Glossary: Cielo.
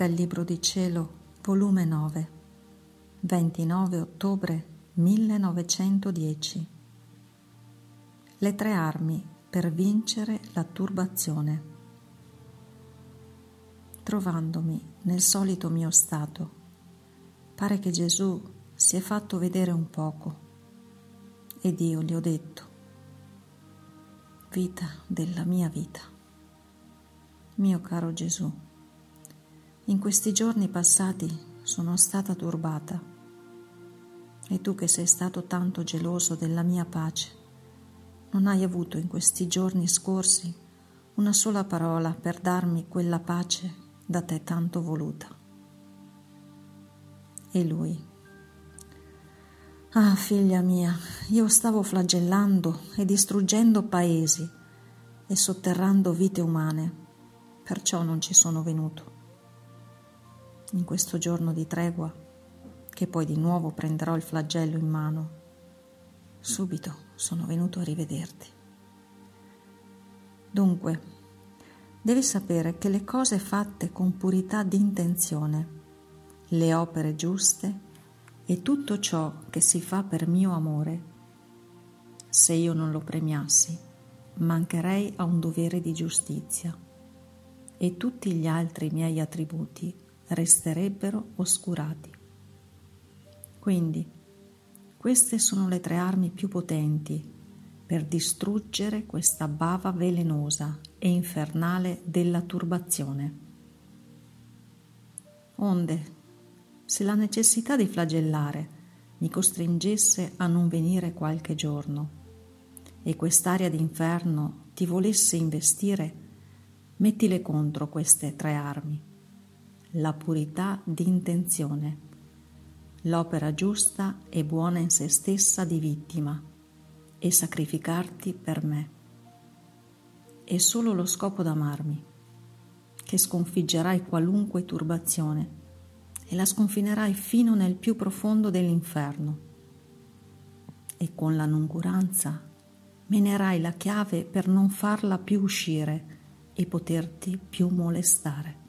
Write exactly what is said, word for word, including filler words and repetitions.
dal Libro di Cielo, volume nove, ventinove ottobre millenovecentodieci. Le tre armi per vincere la turbazione. Trovandomi nel solito mio stato, pare che Gesù si è fatto vedere un poco, ed io gli ho detto: vita della mia vita, mio caro Gesù, in questi giorni passati sono stata turbata, e tu che sei stato tanto geloso della mia pace, non hai avuto in questi giorni scorsi una sola parola per darmi quella pace da te tanto voluta. E lui: ah, figlia mia, io stavo flagellando e distruggendo paesi e sotterrando vite umane, perciò non ci sono venuto. In questo giorno di tregua, che poi di nuovo prenderò il flagello in mano, subito sono venuto a rivederti. Dunque, devi sapere che le cose fatte con purità di intenzione, le opere giuste e tutto ciò che si fa per mio amore, se io non lo premiassi, mancherei a un dovere di giustizia, e tutti gli altri miei attributi resterebbero oscurati. Quindi, queste sono le tre armi più potenti per distruggere questa bava velenosa e infernale della turbazione. Onde, se la necessità di flagellare mi costringesse a non venire qualche giorno e quest'aria d'inferno ti volesse investire, mettile contro queste tre armi: la purità di intenzione, l'opera giusta e buona in se stessa di vittima, e sacrificarti per me. È solo lo scopo d'amarmi, che sconfiggerai qualunque turbazione e la sconfinerai fino nel più profondo dell'inferno, e con la noncuranza menerai la chiave per non farla più uscire e poterti più molestare.